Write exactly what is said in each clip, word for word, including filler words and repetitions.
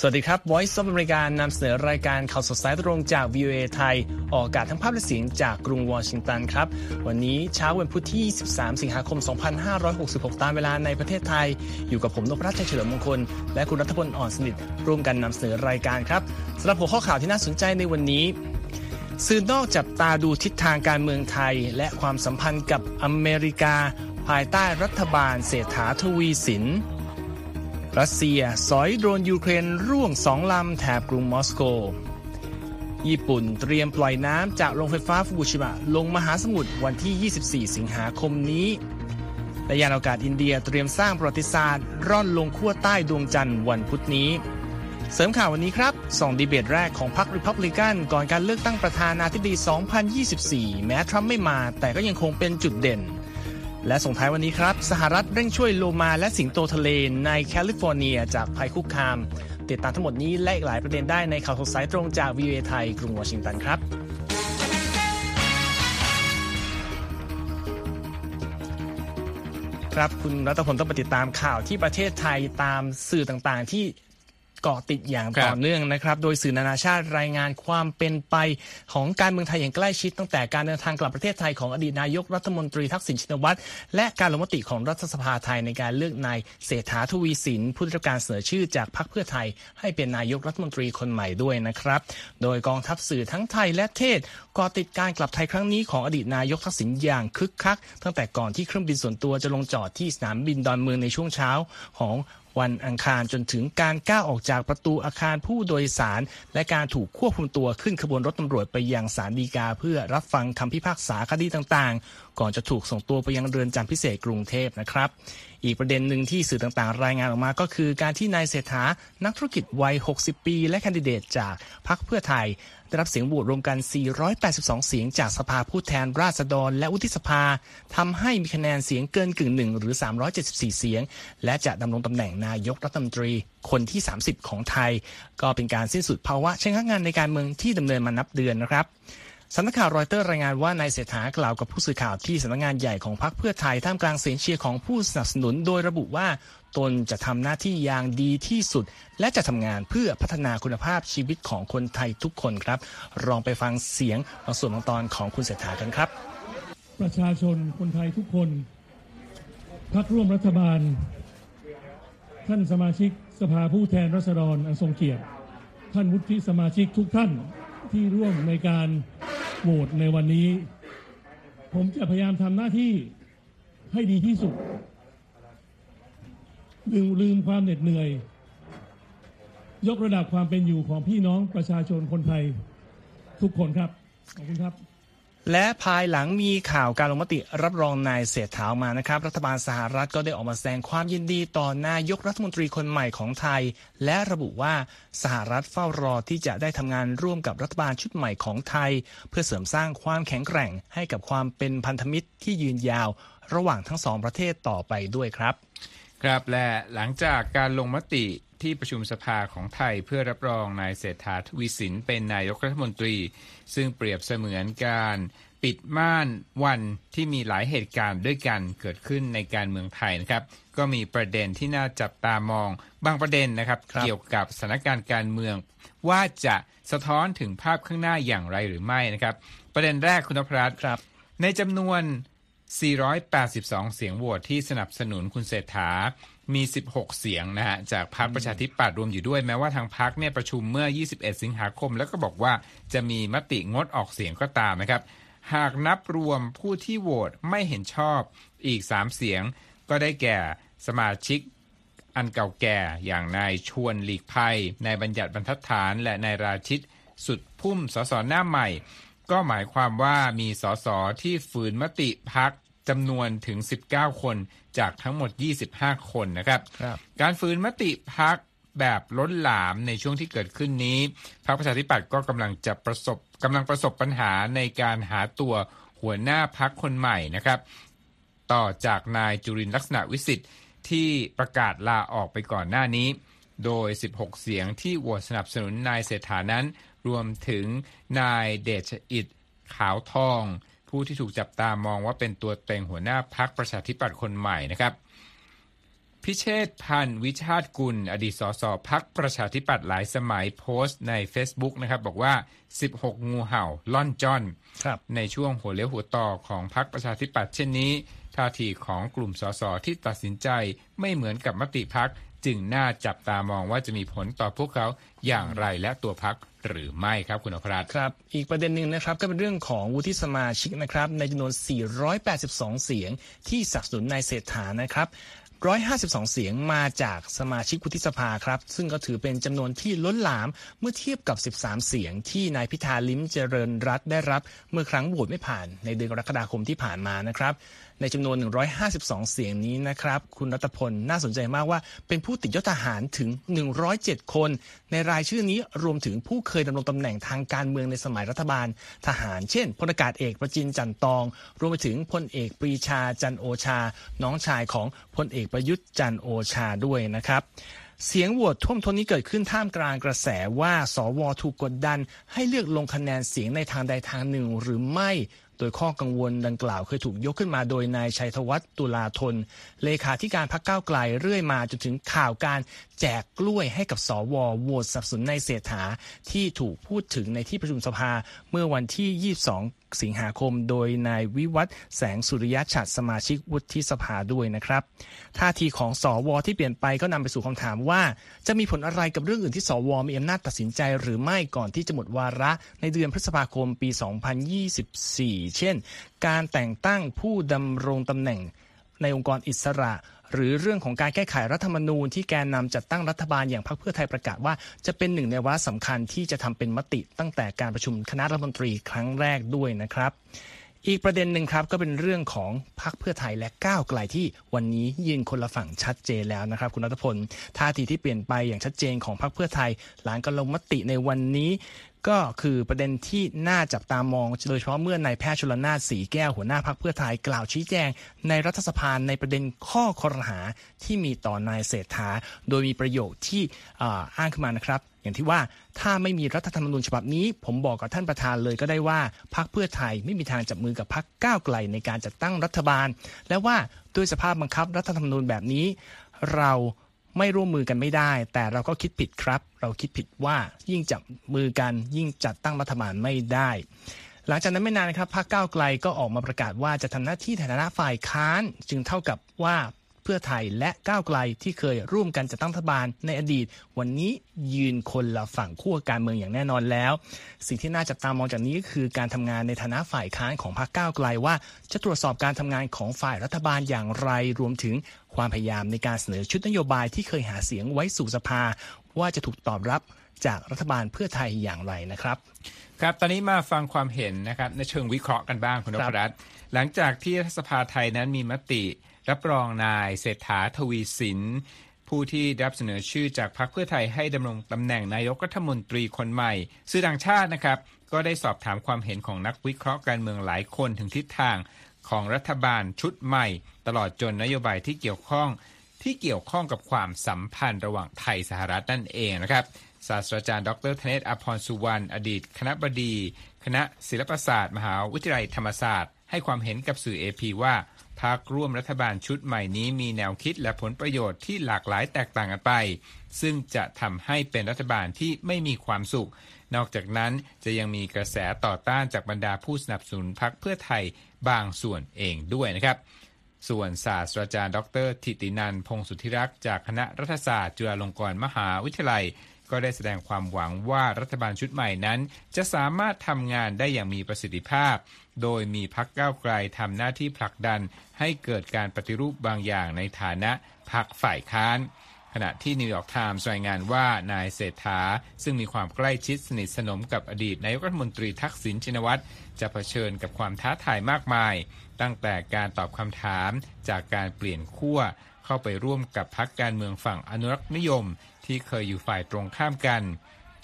สวัสดีครับ Voice of America นำเสนอรายการข่าวสดสายตรงจาก วี โอ เอ ไทยออกอากาศทั้งภาพและเสียงจากกรุงวอชิงตันครับวันนี้เช้าวันพุธที่สิบสามสิงหาคมสองพันห้าร้อยหกสิบหกตามเวลาในประเทศไทยอยู่กับผมนพรัชชัยเฉลิมมงคลและคุณรัฐพลอ่อนสนิทร่วมกันนำเสนอรายการครับสำหรับหัวข้อข่าวที่น่าสนใจในวันนี้สื่อนอกจับตาดูทิศทางการเมืองไทยและความสัมพันธ์กับอเมริกาภายใต้รัฐบาลเศรษฐาทวีสินรัสเซียสอยโดรนยูเครนร่วงสองลำแถบกรุงมอสโกญี่ปุ่นเตรียมปล่อยน้ำจากโรงไฟฟ้าฟุกุชิมะลงมหาสมุทรวันที่ยี่สิบสี่สิงหาคมนี้และยานอวกาศอินเดียเตรียมสร้างประวัติศาสตร์ร่อนลงขั้วใต้ดวงจันทร์วันพุธนี้เสริมข่าววันนี้ครับสองดีเบตแรกของพรรครีพับลิกันก่อนการเลือกตั้งประธานาธิบดีสองพันยี่สิบสี่แม้ทรัมป์ไม่มาแต่ก็ยังคงเป็นจุดเด่นและส่งท้ายวันนี้ครับสหรัฐเร่งช่วยโลมาและสิงโตทะเลในแคลิฟอร์เนียจากภัยคุกคามติดตามทั้งหมดนี้และอีกหลายประเด็นได้ในข่าวสดสายตรงจาก วี โอ เอ ไทยกรุงวอชิงตันครับครับคุณรัตพลต้องไปติดตามข่าวที่ประเทศไทยตามสื่อต่างๆที่เกาะติดอย่างต่อเนื่องนะครับโดยสื่อนานาชาติรายงานความเป็นไปของการเมืองไทยอย่างใกล้ชิดตั้งแต่การเดินทางกลับประเทศไทยของอดีตนายกรัฐมนตรีทักษิณชินวัตรและการลงมติของรัฐสภาไทยในการเลือกนายเศรษฐาทวีสินผู้ได้รับการเสนอชื่อจากพรรคเพื่อไทยให้เป็นนายกรัฐมนตรีคนใหม่ด้วยนะครับโดยกองทัพสื่อทั้งไทยและเทศเกาะติดการกลับไทยครั้งนี้ของอดีตนายกทักษิณอย่างคึกคักตั้งแต่ก่อนที่เครื่องบินส่วนตัวจะลงจอดที่สนามบินดอนเมืองในช่วงเช้าของวันอังคารจนถึงการก้าวออกจากประตูอาคารผู้โดยสารและการถูกควบคุมตัวขึ้นขบวนรถตำรวจไปยังศาลฎีกาเพื่อรับฟังคำพิพากษาคดีต่างๆก่อนจะถูกส่งตัวไปยังเรือนจำพิเศษกรุงเทพนะครับอีกประเด็นหนึ่งที่สื่อต่างๆรายงานออกมาก็คือการที่นายเศรษฐานักธุรกิจวัยหกสิบปีและแคนดิเดตจากพรรคเพื่อไทยได้รับเสียงโหวตรวมกันสี่ร้อยแปดสิบสองเสียงจากสภาผู้แทนราษฎรและวุฒิสภาทำให้มีคะแนนเสียงเกินกึ่งหนึ่งหรือสามร้อยเจ็ดสิบสี่เสียงและจะดำรงตำแหน่งนายกรัฐมนตรีคนที่สามสิบของไทยก็เป็นการสิ้นสุดภาวะชะงักงันในการเมืองที่ดำเนินมานับเดือนนะครับสำนักข่าวรอยเตอร์รายงานว่านายเศรษฐากล่าวกับผู้สื่อข่าวที่สำนักงานใหญ่ของพรรคเพื่อไทยท่ามกลางเสียงเชียร์ของผู้สนับสนุนโดยระบุว่าตนจะทำหน้าที่อย่างดีที่สุดและจะทำงานเพื่อพัฒนาคุณภาพชีวิตของคนไทยทุกคนครับลองไปฟังเสียงบางส่วนบางตอนของคุณเศรษฐากันครับประชาชนคนไทยทุกคนพรรคร่วมรัฐบาลท่านสมาชิกสภาผู้แทนราษฎรอันทรงเกียรติท่านวุฒิสมาชิกทุกท่านที่ร่วมในการโหวตในวันนี้ผมจะพยายามทำหน้าที่ให้ดีที่สุดลืมลืมความเหน็ดเหนื่อยยกระดับความเป็นอยู่ของพี่น้องประชาชนคนไทยทุกคนครับขอบคุณครับและภายหลังมีข่าวการลงมติรับรองนายเศรษฐามานะครับรัฐบาลสหรัฐก็ได้ออกมาแสดงความยินดีต่อนายกรัฐมนตรีคนใหม่ของไทยและระบุว่าสหรัฐเฝ้ารอที่จะได้ทำงานร่วมกับรัฐบาลชุดใหม่ของไทยเพื่อเสริมสร้างความแข็งแกร่งให้กับความเป็นพันธมิตรที่ยืนยาวระหว่างทั้งสองประเทศต่อไปด้วยครับครับและหลังจากการลงมติที่ประชุมสภาของไทยเพื่อรับรองนายเศรษฐาทวีสินเป็นนายกรัฐมนตรีซึ่งเปรียบเสมือนการปิดม่านวันที่มีหลายเหตุการณ์ด้วยกันเกิดขึ้นในการเมืองไทยนะครับก็มีประเด็นที่น่าจับตามองบางประเด็นนะครับเกี่ยวกับสถานการณ์การเมืองว่าจะสะท้อนถึงภาพข้างหน้าอย่างไรหรือไม่นะครับประเด็นแรกคุณนพรัตน์ครับในจำนวนสี่ร้อยแปดสิบสองเสียงโหวตที่สนับสนุนคุณเศรษฐามีสิบหกเสียงนะฮะจากพรรคประชาธิปัตย์รวมอยู่ด้วยแม้ว่าทางพรรคเนี่ยประชุมเมื่อยี่สิบเอ็ดสิงหาคมแล้วก็บอกว่าจะมีมติงดออกเสียงก็ตามนะครับหากนับรวมผู้ที่โหวตไม่เห็นชอบอีกสามเสียงก็ได้แก่สมาชิกอันเก่าแก่อย่างนายชวนหลีกภัยนายบัญญัติบรรทัดฐานและนายราชิตสุดพุ่มสสหน้าใหม่ก็หมายความว่ามีสสที่ฝืนมติพรรคจำนวนถึงสิบเก้าคนจากทั้งหมดยี่สิบห้าคนนะครับการฝืนมติพรรคแบบล้นหลามในช่วงที่เกิดขึ้นนี้พรรคประชาธิปัตย์ก็กำลังจะประสบกำลังประสบปัญหาในการหาตัวหัวหน้าพรรคคนใหม่นะครับต่อจากนายจุรินทร์ลักษณะวิสิทธิ์ที่ประกาศลาออกไปก่อนหน้านี้โดยสิบหกเสียงที่โหวตสนับสนุนนายเศรษฐานั้นรวมถึงนายเดชอิทธิ์ขาวทองผู้ที่ถูกจับตามองว่าเป็นตัวเต็งหัวหน้าพรรคประชาธิปัตย์คนใหม่นะครับ พิเชษฐ์พันธ์วิชาติกุลอดีตสสพรรคประชาธิปัตย์หลายสมัยโพสต์ใน Facebook นะครับบอกว่าสิบหกงูเห่าล่อนจ้อนในช่วงหัวเลี้ยวหัวต่อของพรรคประชาธิปัตย์เช่นนี้ท่าทีของกลุ่มสสที่ตัดสินใจไม่เหมือนกับมติพรรคจึงน่าจับตามองว่าจะมีผลต่อพวกเขาอย่างไรและตัวพรรคหรือไม่ครับคุณอภรัตน์ครับอีกประเด็นหนึ่งนะครับก็เป็นเรื่องของวุฒิสมาชิกนะครับในจำนวนสี่ร้อยแปดสิบสองเสียงที่สนับสนุนนายเศรษฐานะครับหนึ่งร้อยห้าสิบสองเสียงมาจากสมาชิกวุฒิสภาครับซึ่งก็ถือเป็นจำนวนที่ล้นหลามเมื่อเทียบกับสิบสามเสียงที่นายพิธาลิ้มเจริญรัตน์ได้รับเมื่อครั้งโหวตไม่ผ่านในเดือนกรกฎาคมที่ผ่านมานะครับในจำนวนหนึ่งร้อยห้าสิบสองเสียงนี้นะครับคุณรัตพลน่าสนใจมากว่าเป็นผู้ติดยศทหารถึงหนึ่งร้อยเจ็ดคนในรายชื่อนี้รวมถึงผู้เคยดำรงตำแหน่งทางการเมืองในสมัยรัฐบาลทหารเช่นพลอากาศเอกประจินจันตองรวมไปถึงพลเอกปรีชาจันโอชาน้องชายของพลเอกประยุทธ์จันโอชาด้วยนะครับเสียงโหวตท่วมท้นนี้เกิดขึ้นท่ามกลางกระแสว่าสวถูกกดดันให้เลือกลงคะแนนเสียงในทางใดทางหนึ่งหรือไม่โดยข้อกังวลดังกล่าวเคยถูกยกขึ้นมาโดยนายชัยธวัฒน์ตุลาธนเลขาธิการพรรคก้าวไกลเรื่อยมาจนถึงข่าวการแจกกล้วยให้กับสวโหวตสนับสนุนนายเศรษฐาที่ถูกพูดถึงในที่ประชุมสภาเมื่อวันที่ยี่สิบสองสิงหาคมโดยนายวิวัฒน์แสงสุริยะฉัตรสมาชิกวุฒิสภาด้วยนะครับท่าทีของสวที่เปลี่ยนไปก็นำไปสู่คำถามว่าจะมีผลอะไรกับเรื่องอื่นที่สวมีอำนาจตัดสินใจหรือไม่ก่อนที่จะหมดวาระในเดือนพฤษภาคมปีสองพันยี่สิบสี่เช่นการแต่งตั้งผู้ดำรงตำแหน่งในองค์กรอิสระหรือเรื่องของการแก้ไขรัฐธรรมนูญที่แกนนำจัดตั้งรัฐบาลอย่างพรรคเพื่อไทยประกาศว่าจะเป็นหนึ่งในวาระสำคัญที่จะทำเป็นมติตั้งแต่การประชุมคณะรัฐมนตรีครั้งแรกด้วยนะครับอีกประเด็นหนึ่งครับก็เป็นเรื่องของพรรคเพื่อไทยและก้าวไกลที่วันนี้ยืนคนละฝั่งชัดเจนแล้วนะครับคุณณัฐพลท่าทีที่เปลี่ยนไปอย่างชัดเจนของพรรคเพื่อไทยหลังการลงมติในวันนี้ก็คือประเด็นที่น่าจับตามองโดยเฉพาะเมื่อนายแพทย์ชลน่านสีแก้วหัวหน้าพรรคเพื่อไทยกล่าวชี้แจงในรัฐสภาในประเด็นข้อครหาที่มีต่อนายเศรษฐาโดยมีประโยคที่อ้างขึ้นมานะครับอย่างที่ว่าถ้าไม่มีรัฐธรรมนูญฉบับนี้ผมบอกกับท่านประธานเลยก็ได้ว่าพรรคเพื่อไทยไม่มีทางจับมือกับพรรคก้าวไกลในการจัดตั้งรัฐบาลและว่าด้วยสภาพบังคับรัฐธรรมนูญแบบนี้เราไม่ร่วมมือกันไม่ได้แต่เราก็คิดผิดครับเราคิดผิดว่ายิ่งจับมือกันยิ่งจัดตั้งรัฐบาลไม่ได้หลังจากนั้นไม่นานนะครับพรรคก้าวไกลก็ออกมาประกาศว่าจะทำหน้าที่ในฐานะฝ่ายค้านจึงเท่ากับว่าเพื่อไทยและก้าวไกลที่เคยร่วมกันจัดตั้งรัฐบาลในอดีตวันนี้ยืนคนละฝั่งขั้วการเมืองอย่างแน่นอนแล้วสิ่งที่น่าจับตามองจากนี้ก็คือการทำงานในฐานะฝ่ายค้านของพรรคก้าวไกลว่าจะตรวจสอบการทำงานของฝ่ายรัฐบาลอย่างไรรวมถึงความพยายามในการเสนอชุดนโยบายที่เคยหาเสียงไว้สู่สภาว่าจะถูกตอบรับจากรัฐบาลเพื่อไทยอย่างไรนะครับครับตอนนี้มาฟังความเห็นนะครับในเชิงวิเคราะห์กันบ้างคุณนพรัตน์หลังจากที่สภาไทยนั้นมีมติรับรองนายเศรษฐาทวีสินผู้ที่รับเสนอชื่อจากพรรคเพื่อไทยให้ดำรงตำแหน่งนายกรัฐมนตรีคนใหม่สื่อต่างชาตินะครับก็ได้สอบถามความเห็นของนักวิเคราะห์การเมืองหลายคนถึงทิศทางของรัฐบาลชุดใหม่ตลอดจนนโยบายที่เกี่ยวข้องที่เกี่ยวข้องกับความสัมพันธ์ระหว่างไทยสหรัฐนั่นเองนะครับศาสตราจารย์ดร.ธเนศ อภรณ์สุวรรณอดีตคณบดีคณะศิลปศาสตร์มหาวิทยาลัยธรรมศาสตร์ให้ความเห็นกับสื่อ เอ พี ว่าพรรคร่วมรัฐบาลชุดใหม่นี้มีแนวคิดและผลประโยชน์ที่หลากหลายแตกต่างกันไปซึ่งจะทำให้เป็นรัฐบาลที่ไม่มีความสุขนอกจากนั้นจะยังมีกระแสต่อต้านจากบรรดาผู้สนับสนุนพรรคเพื่อไทยบางส่วนเองด้วยนะครับส่วนศาสตราจารย์ดร.ธิตินันท์พงษ์สุทธิรักษ์จากคณะรัฐศาสตร์จุฬาลงกรณ์มหาวิทยาลัยก็ได้แสดงความหวังว่ารัฐบาลชุดใหม่นั้นจะสามารถทำงานได้อย่างมีประสิทธิภาพโดยมีพรรคก้าวไกลทำหน้าที่ผลักดันให้เกิดการปฏิรูปบางอย่างในฐานะพรรคฝ่ายค้านขณะที่นิวยอร์กไทมส์รายงานว่านายเศรษฐาซึ่งมีความใกล้ชิดสนิทสนมกับอดีตนายกรัฐมนตรีทักษิณชินวัตรจะเผชิญกับความท้าทายมากมายตั้งแต่การตอบคำถามจากการเปลี่ยนขั้วเข้าไปร่วมกับพรรคการเมืองฝั่งอนุรักษนิยมที่เคยอยู่ฝ่ายตรงข้ามกัน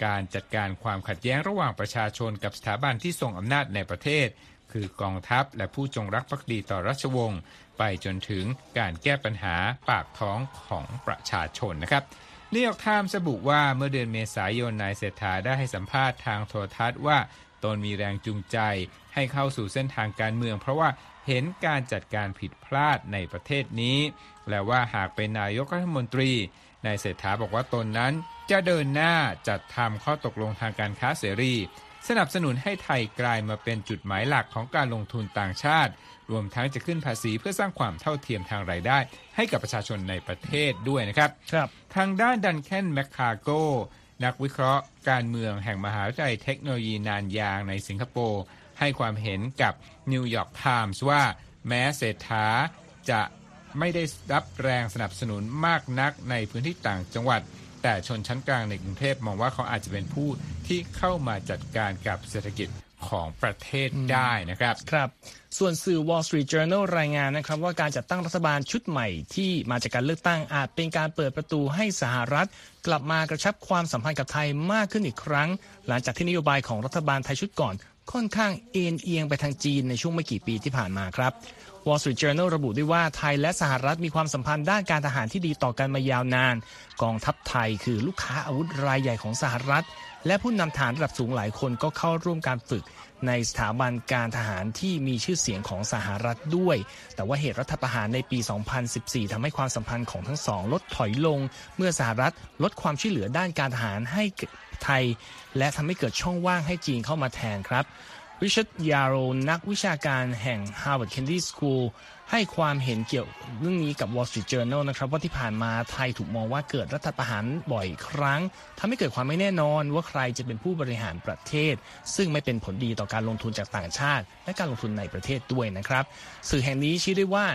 การจัดการความขัดแย้งระหว่างประชาชนกับสถาบันที่ทรงอำนาจในประเทศคือกองทัพและผู้จงรักภักดีต่อราชวงศ์ไปจนถึงการแก้ปัญหาปากท้องของประชาชนนะครับนิวยอร์กไทมส์ระบุว่าเมื่อเดือนเมษายนนายเศรษฐาได้ให้สัมภาษณ์ทางโทรทัศน์ว่าตนมีแรงจูงใจให้เข้าสู่เส้นทางการเมืองเพราะว่า เห็นการจัดการผิดพลาดในประเทศนี้และว่าหากเป็นนายกรัฐมนตรีนายเศรษฐาบอกว่าตนนั้นจะเดินหน้าจัดทำข้อตกลงทางการค้าเสรีสนับสนุนให้ไทยกลายมาเป็นจุดหมายหลักของการลงทุนต่างชาติรวมทั้งจะขึ้นภาษีเพื่อสร้างความเท่าเทียมทางรายได้ให้กับประชาชนในประเทศด้วยนะครับครับทางด้านดันแคนแมคคาโกนักวิเคราะห์การเมืองแห่งมหาวิทยาลัยเทคโนโลยีนานยางในสิงคโปร์ให้ความเห็นกับนิวยอร์กไทมส์ว่าแม้เศรษฐาจะไม่ได้รับแรงสนับสนุนมากนักในพื้นที่ต่างจังหวัดแต่ชนชั้นกลางในกรุงเทพมองว่าเขาอาจจะเป็นผู้ที่เข้ามาจัดการกับเศรษฐกิจของประเทศได้นะครับครับส่วนสื่อ Wall Street Journal รายงานนะครับว่าการจัดตั้งรัฐบาลชุดใหม่ที่มาจากการเลือกตั้งอาจเป็นการเปิดประตูให้สหรัฐกลับมากระชับความสัมพันธ์กับไทยมากขึ้นอีกครั้งหลังจากที่นโยบายของรัฐบาลไทยชุดก่อนค่อนข้างเอียงเอียงไปทางจีนในช่วงไม่กี่ปีที่ผ่านมาครับ Wall Street Journal ระบุด้วยว่าไทยและสหรัฐมีความสัมพันธ์ด้านการทหารที่ดีต่อกันมายาวนานกองทัพไทยคือลูกค้าอาวุธรายใหญ่ของสหรัฐและผู้นำฐานระดับสูงหลายคนก็เข้าร่วมการฝึกในสถาบันการทหารที่มีชื่อเสียงของสหรัฐด้วยแต่ว่าเหตุรัฐประหารในปีสองพันสิบสี่ทำให้ความสัมพันธ์ของทั้งสองลดถอยลงเมื่อสหรัฐลดความช่วยเหลือด้านการทหารให้ไทยและทำให้เกิดช่องว่างให้จีนเข้ามาแทนครับ Richard Yarrow นักวิชาการแห่ง Harvard Kennedy School ให้ความเห็นเกี่ยวเรื่องนี้กับ Wall Street Journal นะครับว่าที่ผ่านมาไทยถูกมองว่าเกิดรัฐประหารบ่อยครั้งทำให้เกิดความไม่แน่นอนว่าใครจะเป็นผู้บริหารประเทศซึ่งไม่เป็นผลดีต่อการลงทุนจากต่างชาติและการลงทุนในประเทศด้วยนะครับสื่อแห่งนี้ชี้ได้ว่า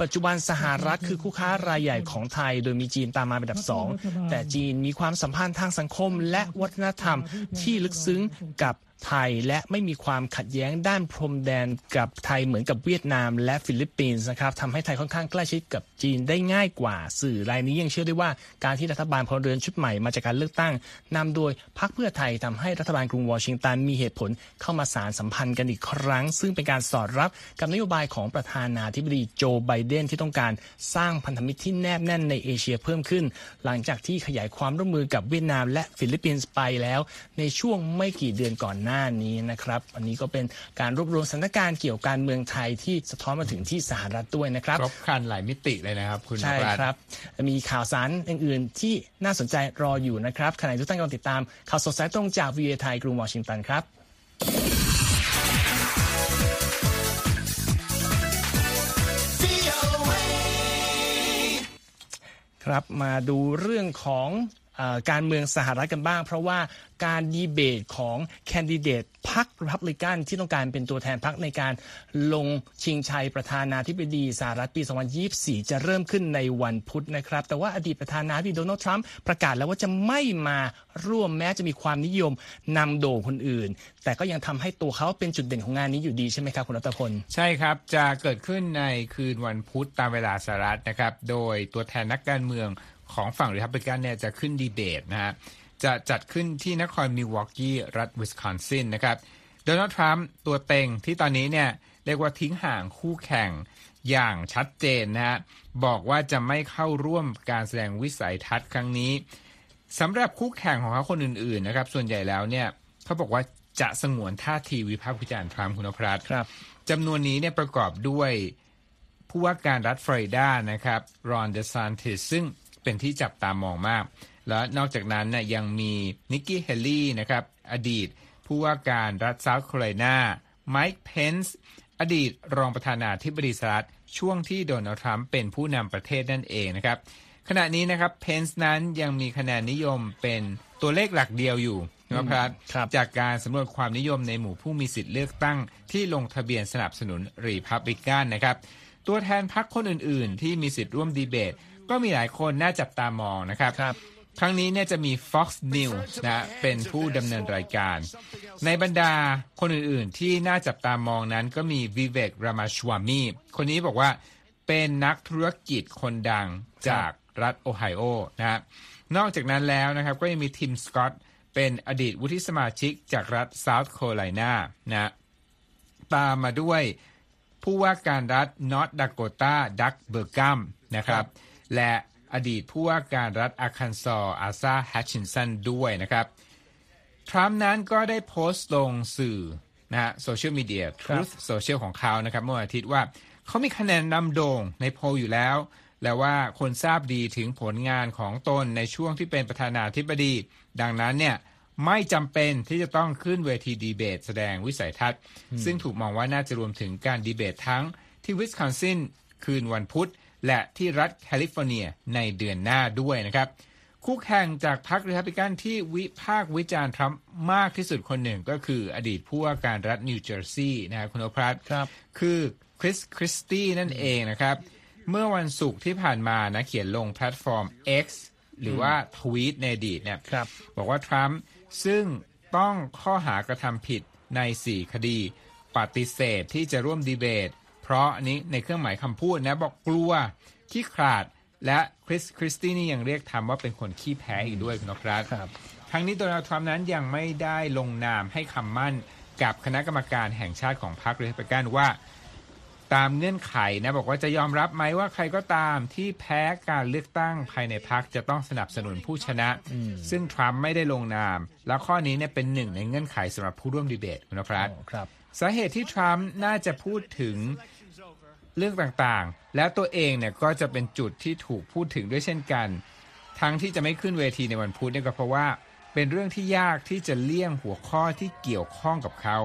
ปัจจุบันสหรัฐคือคู่ค้ารายใหญ่ของไทยโดยมีจีนตามมาเป็นอันดับสองแต่จีนมีความสัมพันธ์ทางสังคมและวัฒนธรรมที่ลึกซึ้งกับไทยและไม่มีความขัดแย้งด้านพรมแดนกับไทยเหมือนกับเวียดนามและฟิลิปปินส์นะครับทำให้ไทยค่อนข้างใกล้ชิดกับจีนได้ง่ายกว่าสื่อรายนี้ยังเชื่อได้ว่าการที่รัฐบาลพลเรือนชุดใหม่มาจากการเลือกตั้งนำโดยพรรคเพื่อไทยทำให้รัฐบาลกรุงวอชิงตันมีเหตุผลเข้ามาสานสัมพันธ์กันอีกครั้งซึ่งเป็นการสอดรับกับนโยบายของประธานาธิบดีโจไบเดนที่ต้องการสร้างพันธมิตรที่แนบแน่นในเอเชียเพิ่มขึ้นหลังจากที่ขยายความร่วมมือกับเวียดนามและฟิลิปปินส์ไปแล้วในช่วงไม่กี่เดือนก่อนหน้านี้นะครับอันนี้ก็เป็นการรวบรวมสถานการณ์เกี่ยวกับการเมืองไทยที่สะท้อนมาถึงที่สหรัฐด้วยนะครับครบครันหลายมิติเลยนะครับคุณนภัสใช่ครับมีข่าวสารอื่นๆที่น่าสนใจรออยู่นะครับขณะทุกท่านกำลังติดตามข่าวสดสายตรงจาก วี โอ เอ ไทยกรุงวอชิงตันครับครับมาดูเรื่องของการเมืองสหรัฐกันบ้างเพราะว่าการดีเบตของแคนดิเดตพรรครีพับลิกันที่ต้องการเป็นตัวแทนพรรคในการลงชิงชัยประธานาธิบดีสหรัฐปีสองพันยี่สิบสี่จะเริ่มขึ้นในวันพุธนะครับแต่ว่าอดีตประธานาธิบดีโดนัลด์ทรัมป์ประกาศแล้วว่าจะไม่มาร่วมแม้จะมีความนิยมนำโด่งคนอื่นแต่ก็ยังทำให้ตัวเขาเป็นจุดเด่นของงานนี้อยู่ดีใช่ไหมครับคุณรัตพลใช่ครับจะเกิดขึ้นในคืนวันพุธตามเวลาสหรัฐนะครับโดยตัวแทนนักการเมืองของฝั่งรีพับลิกันเนี่ยจะขึ้นดีเบตนะฮะจะจัดขึ้นที่นครมิลวอกกี้รัฐวิสคอนซินนะครับโดนัลด์ทรัมป์ตัวเต็งที่ตอนนี้เนี่ยเรียกว่าทิ้งห่างคู่แข่งอย่างชัดเจนนะฮะบอกว่าจะไม่เข้าร่วมการแสดงวิสัยทัศน์ครั้งนี้สำหรับคู่แข่งของเขาคนอื่นๆนะครับส่วนใหญ่แล้วเนี่ยเขาบอกว่าจะสงวนท่าทีวิพากษ์วิจารณ์ทรัมป์คุณนภัสครับจำนวนนี้เนี่ยประกอบด้วยผู้ว่าการรัฐฟลอริดานะครับรอนเดซานติสซึ่งเป็นที่จับตามองมากและนอกจากนั้นนะยังมีนิกกี้เฮลลี่นะครับอดีตผู้ว่าการรัฐเซาท์แคโรไลนา ไมค์ เพนส์ อดีตรองประธานาธิบดีสหรัฐช่วงที่โดนัลด์ทรัมป์เป็นผู้นำประเทศนั่นเองนะครับขณะนี้นะครับเพนส์นั้นยังมีคะแนนนิยมเป็นตัวเลขหลักเดียวอยู่นะครับจากการสำรวจความนิยมในหมู่ผู้มีสิทธิ์เลือกตั้งที่ลงทะเบียนสนับสนุนรีพับลิกันนะครับตัวแทนพรรคคนอื่นๆที่มีสิทธิ์ร่วมดีเบตก็มีหลายคนน่าจับตามองนะครับครั้งนี้เนี่ยจะมี Fox News นะเป็นผู้ดำเนินรายการในบรรดาคนอื่นๆที่น่าจับตามองนั้นก็มี Vivek Ramaswamy คนนี้บอกว่าเป็นนักธุรกิจคนดังจากรัฐโอไฮโอนะนอกจากนั้นแล้วนะครับก็ยังมี Tim Scott เป็นอดีตวุฒิสมาชิกจากรัฐ South Carolina นะตามมาด้วยผู้ว่าการรัฐ North Dakota Doug Bergman นะครับและอดีตผู้ว่าการรัฐอาร์คันซออาซาแฮตชินสันด้วยนะครับทรัมป์นั้นก็ได้โพสต์ลงสื่อ นะฮะโซเชียลมีเดีย Truth Social ของเขานะครับเมื่ออาทิตย์ว่าเขามีคะแนนนำโด่งในโพลอยู่แล้วและว่าคนทราบดีถึงผลงานของตนในช่วงที่เป็นประธานาธิบดีดังนั้นเนี่ยไม่จำเป็นที่จะต้องขึ้นเวทีดีเบตแสดงวิสัยทัศน์ซึ่งถูกมองว่าน่าจะรวมถึงการดีเบตทั้งที่วิสคอนซินคืนวันพุธและที่รัฐแคลิฟอร์เนียในเดือนหน้าด้วยนะครับคู่แข่งจากพรรครีพับลิกันที่วิพากษ์วิจารณ์ทรัมป์มากที่สุดคนหนึ่งก็คืออดีตผู้ว่าการรัฐนิวเจอร์ซีย์นะครับคุณโอภรัตครับคือคริสคริสตี้นั่นเองนะครับเมื่อวันศุกร์ที่ผ่านมานะเขียนลงแพลตฟอร์ม X หรือว่าทวีตในอดีตเนี่ย บ, บอกว่าทรัมป์ซึ่งต้องข้อหากระทำผิดในสี่คดีปฏิเสธที่จะร่วมดีเบตเพราะนี้ในเครื่องหมายคำพูดนะบอกกลัวขี้ขลาดและคริสคริสตี้นี่ยังเรียกทำว่าเป็นคนขี้แพ้อีกด้วยคุณนพรัตน์ทั้งนี้โดนัลด์ทรัมป์นั้นยังไม่ได้ลงนามให้คำมั่นกับคณะกรรมการแห่งชาติของพรรครีพับลิกันว่าตามเงื่อนไขนะบอกว่าจะยอมรับไหมว่าใครก็ตามที่แพ้การเลือกตั้งภายในพรรคจะต้องสนับสนุนผู้ชนะซึ่งทรัมป์ไม่ได้ลงนามและข้อนี้เนี่ยเป็นหนึ่งในเงื่อนไขสำหรับผู้ร่วมดีเบตคุณนพรัตน์สาเหตุที่ทรัมป์น่าจะพูดถึงเรื่องต่างๆและตัวเองเนี่ยก็จะเป็นจุดที่ถูกพูดถึงด้วยเช่นกันทั้งที่จะไม่ขึ้นเวทีในวันพุธเนี่ยก็เพราะว่าเป็นเรื่องที่ยากที่จะเลี่ยงหัวข้อที่เกี่ยวข้องกับเขา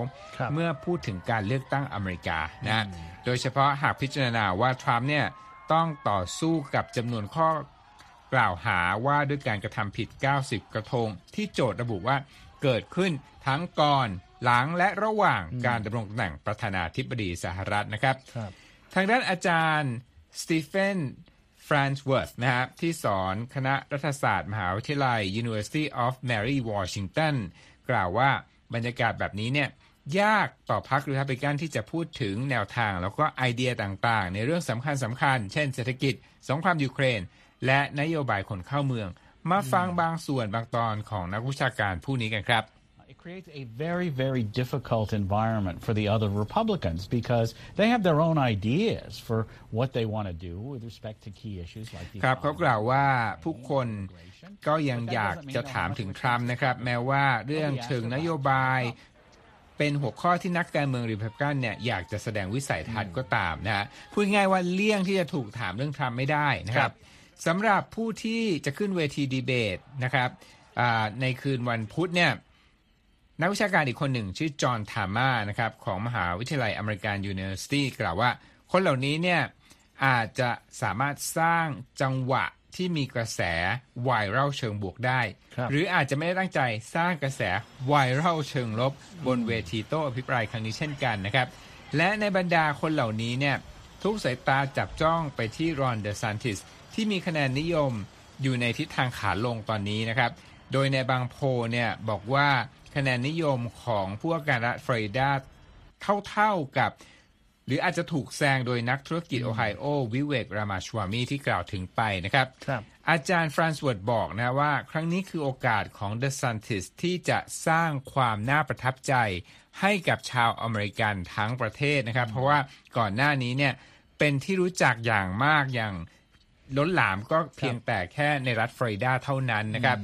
เมื่อพูดถึงการเลือกตั้งอเมริกานะโดยเฉพาะหากพิจารณาว่าทรัมป์เนี่ยต้องต่อสู้กับจำนวนข้อกล่าวหาว่าด้วยการกระทำผิดเก้าสิบกระทงที่โจทย์ระบุว่าเกิดขึ้นทั้งก่อนหลังและระหว่างการดำรงตำแหน่งประธานาธิบดีสหรัฐนะครับทางด้านอาจารย์สตีเฟนฟรานซ์เวิร์ธนะครับที่สอนคณะรัฐศาสตร์มหาวิทยาลัย University of Mary Washington กล่าวว่าบรรยากาศแบบนี้เนี่ยยากต่อพรรครีพับลิกันที่จะพูดถึงแนวทางแล้วก็ไอเดียต่างๆในเรื่องสำคัญสำคัญเช่นเศรษฐกิจสงครามยูเครนและนโยบายคนเข้าเมืองมาฟังบางส่วนบางตอนของนักวิชาการผู้นี้กันครับcreates a very very difficult environment for the other Republicans because they have their own ideas for what they want to do with respect to key issues like the ครับเขากล่าวว่าผู้คนก็ยังอยากจะถามถึงทรัมป์นะครับแม้ว่าเรื่องเชิงนโยบายเป็นหัวข้อที่นักการเมืองรีพับลิกันเนี่ยอยากจะแสดงวิสัยทัศน์ก็ตามนะฮะพูดง่ายว่าเลี่ยงที่จะถูกถามเรื่องทรัมป์ไม่ได้นะครับสำหรับผู้ที่จะขึ้นเวทีดีเบตนะครับในคืนวันพุธเนี่ยนักวิชาการอีกคนหนึ่งชื่อจอห์นทาม่านะครับของมหาวิทยาลัยอเมริกันยูนิเวอร์ซิตี้กล่าวว่าคนเหล่านี้เนี่ยอาจจะสามารถสร้างจังหวะที่มีกระแสไวรัลเชิงบวกได้หรืออาจจะไม่ได้ตั้งใจสร้างกระแสไวรัลเชิงลบบนเวทีโต้อภิปรายครั้งนี้เช่นกันนะครับและในบรรดาคนเหล่านี้เนี่ยทุกสายตาจับจ้องไปที่รอนเดซานติสที่มีคะแนนนิยมอยู่ในทิศทางขาลงตอนนี้นะครับโดยในบางโพลเนี่ยบอกว่าคะแนนนิยมของผู้ว่าการรัฐฟลอริดาเท่าๆกับหรืออาจจะถูกแซงโดยนักธุรกิจโอไฮโอ Vivek Ramaswamy ที่กล่าวถึงไปนะครับอาจารย์ฟรานซ์เวิร์ธบอกนะว่าครั้งนี้คือโอกาสของเดซันติสที่จะสร้างความน่าประทับใจให้กับชาวอเมริกันทั้งประเทศนะครับเพราะว่าก่อนหน้านี้เนี่ยเป็นที่รู้จักอย่างมากอย่างล้นหลามก็เพียงแต่แค่ในรัฐฟลอริดาเท่านั้นนะครับ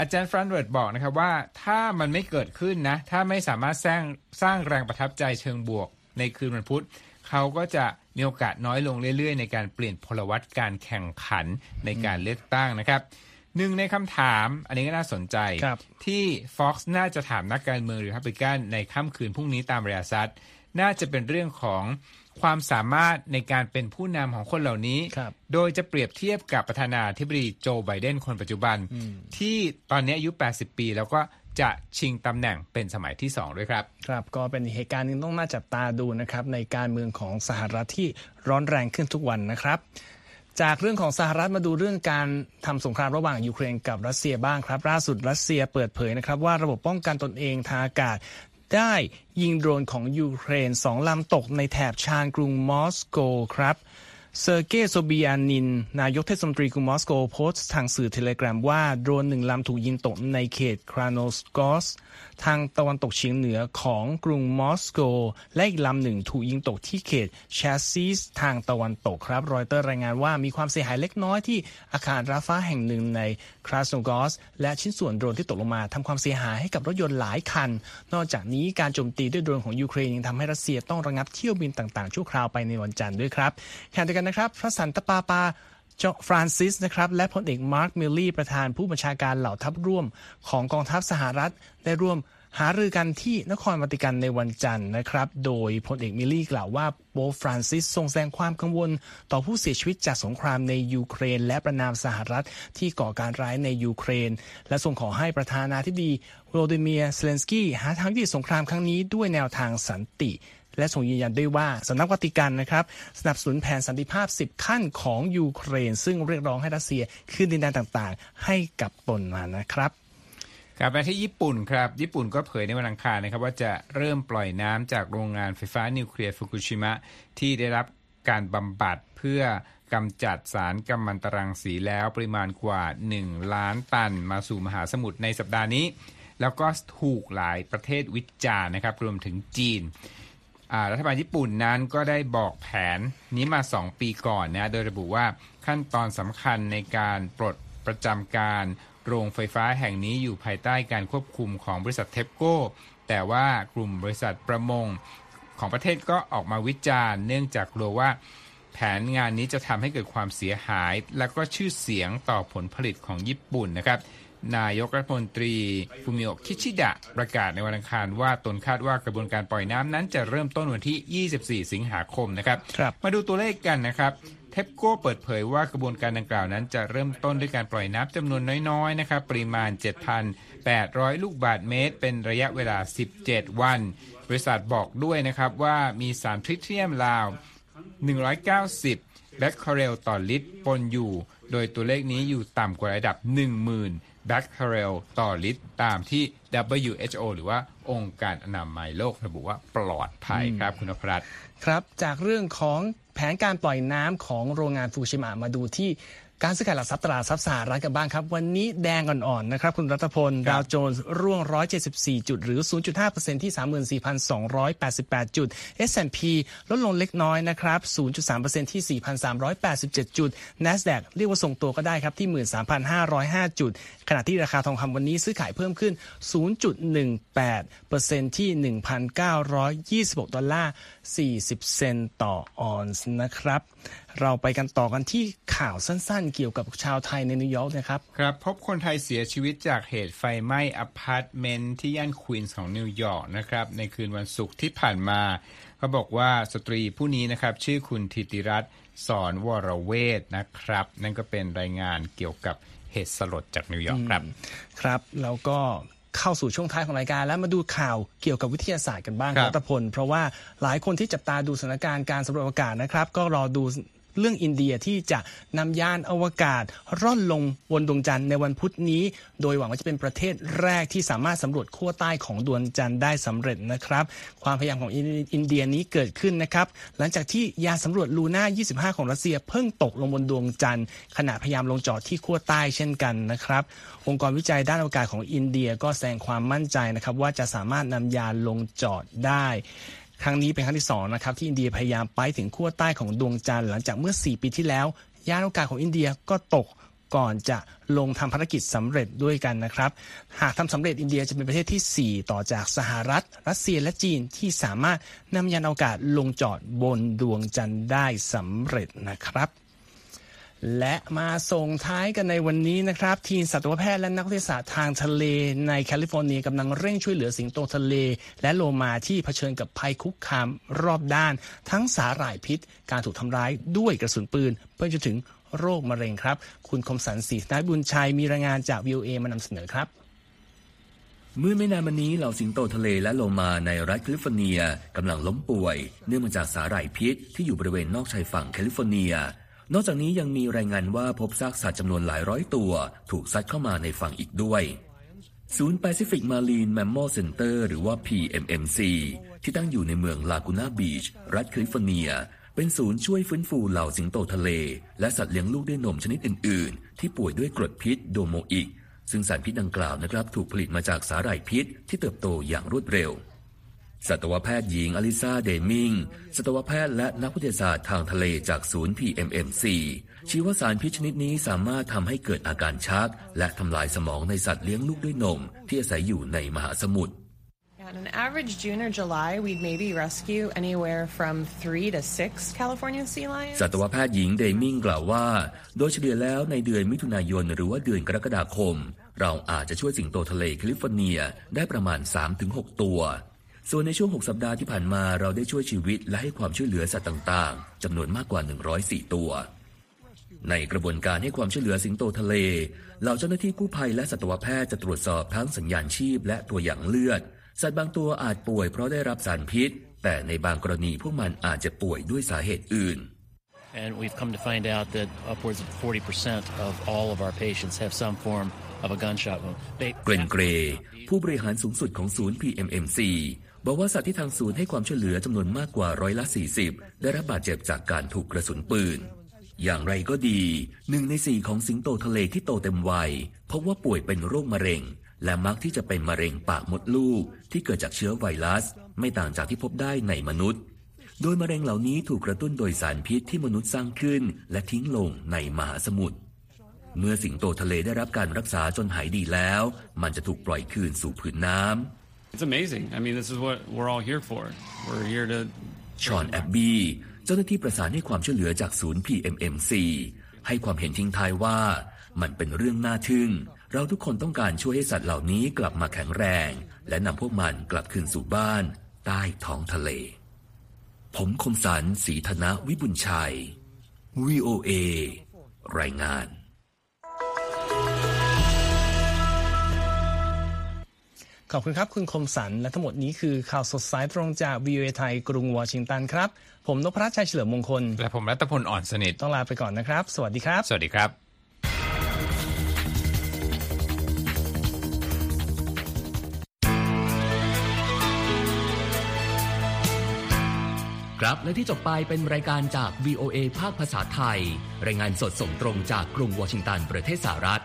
อาจารย์ฟรานเวิร์ดบอกนะครับว่าถ้ามันไม่เกิดขึ้นนะถ้าไม่สามารถสร้างสร้างแรงประทับใจเชิงบวกในคืนวันพุธเขาก็จะมีโอกาสน้อยลงเรื่อยๆในการเปลี่ยนพลวัตการแข่งขันในการเลือกตั้งนะครับหนึ่งในคำถามอันนี้ก็น่าสนใจที่ Fox น่าจะถามนักการเมืองรีพับลิกันในค่ำคืนพรุ่งนี้ตามเวลาซัดน่าจะเป็นเรื่องของความสามารถในการเป็นผู้นำของคนเหล่านี้โดยจะเปรียบเทียบกับประธานาธิบดีโจไบเดนคนปัจจุบันที่ตอนนี้อายุแปดสิบปีแล้วก็จะชิงตำแหน่งเป็นสมัยที่สองด้วยครับครับก็เป็นเหตุการณ์ที่ต้องน่าจับตาดูนะครับในการเมืองของสหรัฐที่ร้อนแรงขึ้นทุกวันนะครับจากเรื่องของสหรัฐมาดูเรื่องการทำสงครามระหว่างยูเครนกับรัสเซียบ้างครับล่าสุดรัสเซียเปิดเผยนะครับว่าระบบป้องกันตนเองทางอากาศได้ยิงโดรนของยูเครนสองลำตกในแถบชานกรุงมอสโกครับ Sergei Sobyanin นายกเทศมนตรีกรุงมอสโกโพสต์ทางสื่อ Telegram ว่าโดรนหนึ่งลำถูกยิงตกในเขต Krasnogorsk ทางตะวันตกเฉียงเหนือของกรุงมอสโกและอีกลำหนึ่งถูกยิงตกที่เขต Shepsi ทางตะวันตกครับรอยเตอร์รายงานว่ามีความเสียหายเล็กน้อยที่อาคารราฟ้าแห่งหนึ่งใน Krasnogorsk และชิ้นส่วนโดรนที่ตกลงมาทำความเสียหายให้กับรถยนต์หลายคันนอกจากนี้การโจมตีด้วยโดรนของยูเครนยังทำให้รัสเซียต้องระงับเที่ยวบินต่างๆชั่วคราวไปในวันจันทร์ด้วยครับขณะเดียวกันนะครับพระสันตะปาปาฟรานซิสนะครับและพลเอกมาร์คมิลลี่ประธานผู้บัญชาการเหล่าทัพร่วมของกองทัพสหรัฐได้ร่วมหารือกันที่นครวาติกันในวันจันทร์นะครับโดยพลเอกมิลลี่กล่าวว่าโปฟรานซิสทรงแสดงความกังวลต่อผู้เสียชีวิตจากสงครามในยูเครนและประณามสหรัฐที่ก่อการร้ายในยูเครนและทรงขอให้ประธานาธิบดีโวโลดิเมียร์เซเลนสกี้หาทางยุติสงครามครั้งนี้ด้วยแนวทางสันติและส่งยืนยันด้วยว่าสำนักวาติกันนะครับสนับสนุนแผนสันติภาพสิบขั้นของยูเครนซึ่งเรียกร้องให้รัสเซียคืนดินแดนต่างๆให้กับตนมานะครับกลับมาที่ญี่ปุ่นครับญี่ปุ่นก็เผยในวันอังคารนะครับว่าจะเริ่มปล่อยน้ำจากโรงงานไฟฟ้านิวเคลียร์ฟุกุชิมะที่ได้รับการบำบัดเพื่อกำจัดสารกัมมันตรังสีแล้วปริมาณกว่าหนึ่งล้านตันมาสู่มหาสมุทรในสัปดาห์นี้แล้วก็ถูกหลายประเทศวิจารณ์นะครับรวมถึงจีนรัฐบาลญี่ปุ่นนั้นก็ได้บอกแผนนี้มาสองปีก่อนนะโดยระบุว่าขั้นตอนสำคัญในการปลดประจำการโรงไฟฟ้าแห่งนี้อยู่ภายใต้การควบคุมของบริษัทเทปโก้แต่ว่ากลุ่มบริษัทประมงของประเทศก็ออกมาวิจารณ์เนื่องจากกลัวว่าแผนงานนี้จะทำให้เกิดความเสียหายและก็ชื่อเสียงต่อผลผลิตของญี่ปุ่นนะครับนายกรัฐมนตรีฟูมิโอะคิชิดะประกาศในวันอังคารว่าตนคาดว่ากระบวนการปล่อยน้ำนั้นจะเริ่มต้นวันที่ยี่สิบสี่สิงหาคมนะครับมาดูตัวเลขกันนะครับเทปโก้เปิดเผยว่ากระบวนการดังกล่าวนั้นจะเริ่มต้นด้วยการปล่อยน้ำจำนวนน้อยๆนะครับปริมาณ เจ็ดพันแปดร้อย ลูกบาศก์เมตรเป็นระยะเวลาสิบเจ็ดวันบริษัทบอกด้วยนะครับว่ามีสารทริเทียมลาวหนึ่งร้อยเก้าสิบแบคเคอเรลต่อลิตรปนอยู่โดยตัวเลขนี้อยู่ต่ำกว่าระดับ หนึ่งหมื่นแบคเคอเรลต่อลิตรตามที่ ดับเบิลยู เอช โอ หรือว่าองค์การอนามัยโลกระบุว่าปลอดภัยครับคุณนพรัตน์ครับจากเรื่องของแผนการปล่อยน้ำของโรงงานฟูชิมะมาดูที่การซื้อขายหลักทรัพย์ตลาดทรัพย์สหรัฐกันบ้างครับวันนี้แดงอ่อนๆนะครับคุณรัตพลดาวโจนส์ร่วงหนึ่งร้อยเจ็ดสิบสี่จุดหรือ ศูนย์จุดห้าเปอร์เซ็นต์ ที่ สามหมื่นสี่พันสองร้อยแปดสิบแปด จุด เอส แอนด์ พี ลดลงเล็กน้อยนะครับ ศูนย์จุดสามเปอร์เซ็นต์ ที่ สี่พันสามร้อยแปดสิบเจ็ด จุด NASDAQ เรียกว่าทรงตัวก็ได้ครับที่ หนึ่งหมื่นสามพันห้าร้อยห้า จุดขณะที่ราคาทองคำวันนี้ซื้อขายเพิ่มขึ้น ศูนย์จุดหนึ่งแปดเปอร์เซ็นต์ ที่ หนึ่งพันเก้าร้อยยี่สิบหก ดอลลาร์ สี่สิบ เซนต์ต่อออนซ์นะครับเราไปกันต่อกันที่ข่าวสั้นๆเกี่ยวกับชาวไทยในนิวยอร์กนะครับครับพบคนไทยเสียชีวิตจากเหตุไฟไหม้อพาร์ตเมนต์ที่ย่านควีนส์ของนิวยอร์กนะครับในคืนวันศุกร์ที่ผ่านมาเขาบอกว่าสตรีผู้นี้นะครับชื่อคุณธิติรัตน์สอนวรเวชนะครับนั่นก็เป็นรายงานเกี่ยวกับเหตุสลดจากนิวยอร์กครับครับแล้วก็เข้าสู่ช่วงท้ายของรายการแล้วมาดูข่าวเกี่ยวกับวิทยาศาสตร์กันบ้างครับตะพลเพราะว่าหลายคนที่จับตาดูสถานการณ์การสำรวจอวกาศนะครับก็รอดูเรื่องอินเดียที่จะนำยานอวกาศร่อนลงบนดวงจันทร์ในวันพุธนี้โดยหวังว่าจะเป็นประเทศแรกที่สามารถสำรวจขั้วใต้ของดวงจันทร์ได้สำเร็จนะครับความพยายามของอินเดียนี้เกิดขึ้นนะครับหลังจากที่ยานสำรวจลูน่ายี่สิบห้าของรัสเซียเพิ่งตกลงบนดวงจันทร์ขณะพยายามลงจอดที่ขั้วใต้เช่นกันนะครับองค์กรวิจัยด้านอวกาศของอินเดียก็แสดงความมั่นใจนะครับว่าจะสามารถนำยานลงจอดได้ครั้งนี้เป็นครั้งที่สองนะครับที่อินเดียพยายามไปถึงขั้วใต้ของดวงจันทร์หลังจากเมื่อสี่ปีที่แล้วยานอวกาศของอินเดียก็ตกก่อนจะลงทำภารกิจสำเร็จด้วยกันนะครับหากทำสำเร็จอินเดียจะเป็นประเทศที่สี่ต่อจากสหรัฐรัสเซียและจีนที่สามารถนำยานอวกาศลงจอดบนดวงจันทร์ได้สำเร็จนะครับและมาส่งท้ายกันในวันนี้นะครับทีมสัตวแพทย์และนักวิทยาศาสตร์ทางทะเลในแคลิฟอร์เนียกำลังเร่งช่วยเหลือสิงโตทะเลและโลมาที่เผชิญกับภัยคุกคามรอบด้านทั้งสาหร่ายพิษการถูกทำร้ายด้วยกระสุนปืนไปจนถึงโรคมะเร็งครับคุณคมสันต์ศรีนายบุญชัยมีรายงานจาก วี โอ เอ มานำเสนอครับเมื่อไม่นานมานี้เหล่าสิงโตทะเลและโลมาในรัฐแคลิฟอร์เนียกำลังล้มป่วยเนื่องมาจากสาหร่ายพิษที่อยู่บริเวณนอกชายฝั่งแคลิฟอร์เนียนอกจากนี้ยังมีรายงานว่าพบซากสัตว์จำนวนหลายร้อยตัวถูกซัดเข้ามาในฝั่งอีกด้วยศูนย์ Pacific Marine Mammal Center หรือว่า พี เอ็ม เอ็ม ซี ที่ตั้งอยู่ในเมือง Laguna Beach รัฐแคลิฟอร์เนีย เป็นศูนย์ช่วยฟื้นฟูเหล่าสิงโตทะเลและสัตว์เลี้ยงลูกด้วยนมชนิดอื่นๆที่ป่วยด้วยกรดพิษโดโมอิกซึ่งสารพิษดังกล่าวนะครับถูกผลิตมาจากสาหร่ายพิษที่เติบโตอย่างรวดเร็วสัตวแพทย์หญิงอลิซาเดมิงสัตวแพทย์และนักวิทยาศาสตร์ทางทะเลจากศูนย์ พี เอ็ม เอ็ม ซี ชี้ว่าสารพิษชนิดนี้สามารถทำให้เกิดอาการชักและทำลายสมองในสัตว์เลี้ยงลูกด้วยนมที่อาศัยอยู่ในมหาสมุทรOn an average June or July, we'd maybe rescue anywhere from three to six California sea lions. สัตวแพทย์หญิงเดมิงกล่าวว่าโดยเฉลี่ยแล้วในเดือนมิถุนายนหรือว่าเดือนกรกฎาคมเราอาจจะช่วยสิงโตทะเลแคลิฟอร์เนียได้ประมาณ สามถึงหก ตัวส่วนในช่วงหกสัปดาห์ที่ผ่านมาเราได้ช่วยชีวิตและให้ความช่วยเหลือสัตว์ต่างๆจำนวนมากกว่าหนึ่งร้อยสี่ตัวในกระบวนการให้ความช่วยเหลือสิงโตทะเลเหล่าเจ้าหน้าที่กู้ภัยและสัตวแพทย์จะตรวจสอบทั้งสัญญาณชีพและตัวอย่างเลือดสัตว์บางตัวอาจป่วยเพราะได้รับสารพิษแต่ในบางกรณีพวกมันอาจจะป่วยด้วยสาเหตุอื่น And we've come to find out that upwards of forty percent of all of our patients have some form of a gunshot wound. เกรนเกรย์ผู้บริหารสูงสุดของศูนย์ พี เอ็ม เอ็ม ซี บอกว่าสัตว์ที่ทางศูนย์ให้ความช่วยเหลือจำนวนมากกว่าร้อยละสี่สิบได้รับบาดเจ็บจากการถูกกระสุนปืนอย่างไรก็ดีหนึ่งในสี่ของสิงโตทะเลที่โตเต็มวัยพบว่าป่วยเป็นโรคมะเร็งและมักที่จะเป็นมะเร็งปากมดลูกที่เกิดจากเชื้อไวรัสไม่ต่างจากที่พบได้ในมนุษย์โดยมะเร็งเหล่านี้ถูกกระตุ้นโดยสารพิษที่มนุษย์สร้างขึ้นและทิ้งลงในมหาสมุทรเมื่อสิงโตทะเลได้รับการรักษาจนหายดีแล้วมันจะถูกปล่อยคืนสู่ผืนน้ำ It's amazing. I mean, this is what we're all here for. We're here to ชอนแอบบี้เจ้าหน้าที่ประสานให้ความช่วยเหลือจากศูนย์ พี เอ็ม เอ็ม ซี ให้ความเห็นทิ้งท้ายว่ามันเป็นเรื่องน่าทึ่งเราทุกคนต้องการช่วยให้สัตว์เหล่านี้กลับมาแข็งแรงและนำพวกมันกลับคืนสู่บ้านใต้ท้องทะเลผมคมสันต์ ศรีธนะวิบุญชัย วี โอ เอ รายงานขอบคุณครับคุณคมสันต์และทั้งหมดนี้คือข่าวสดสายตรงจาก วี โอ เอ ไทยกรุงวอชิงตันครับผมนพรัชชัยเฉลิมมงคลและผมรัตพลอ่อนสนิทต้องลาไปก่อนนะครับสวัสดีครับสวัสดีครับครับและที่จบไปเป็นรายการจาก วี โอ เอ ภาคภาษาไทยรายงานสดส่งตรงจากกรุงวอชิงตันประเทศสหรัฐ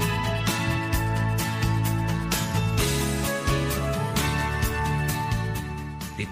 ติ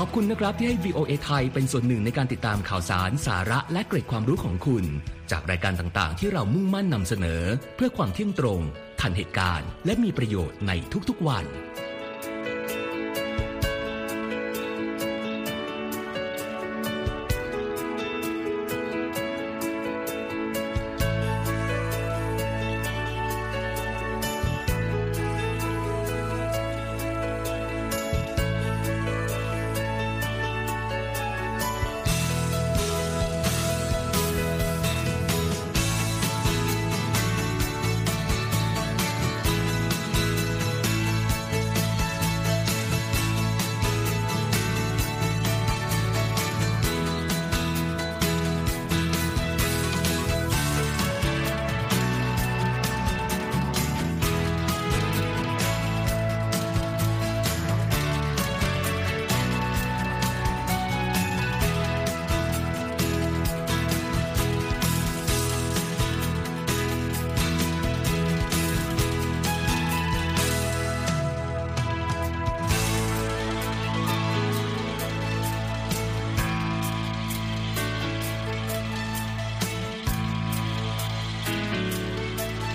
ขอบคุณนะครับที่ให้ วี โอ เอ ไทยเป็นส่วนหนึ่งในการติดตามข่าวสารสาระและเกร็ดความรู้ของคุณจากรายการต่างๆที่เรามุ่งมั่นนำเสนอเพื่อความเที่ยงตรงทันเหตุการณ์และมีประโยชน์ในทุกๆวัน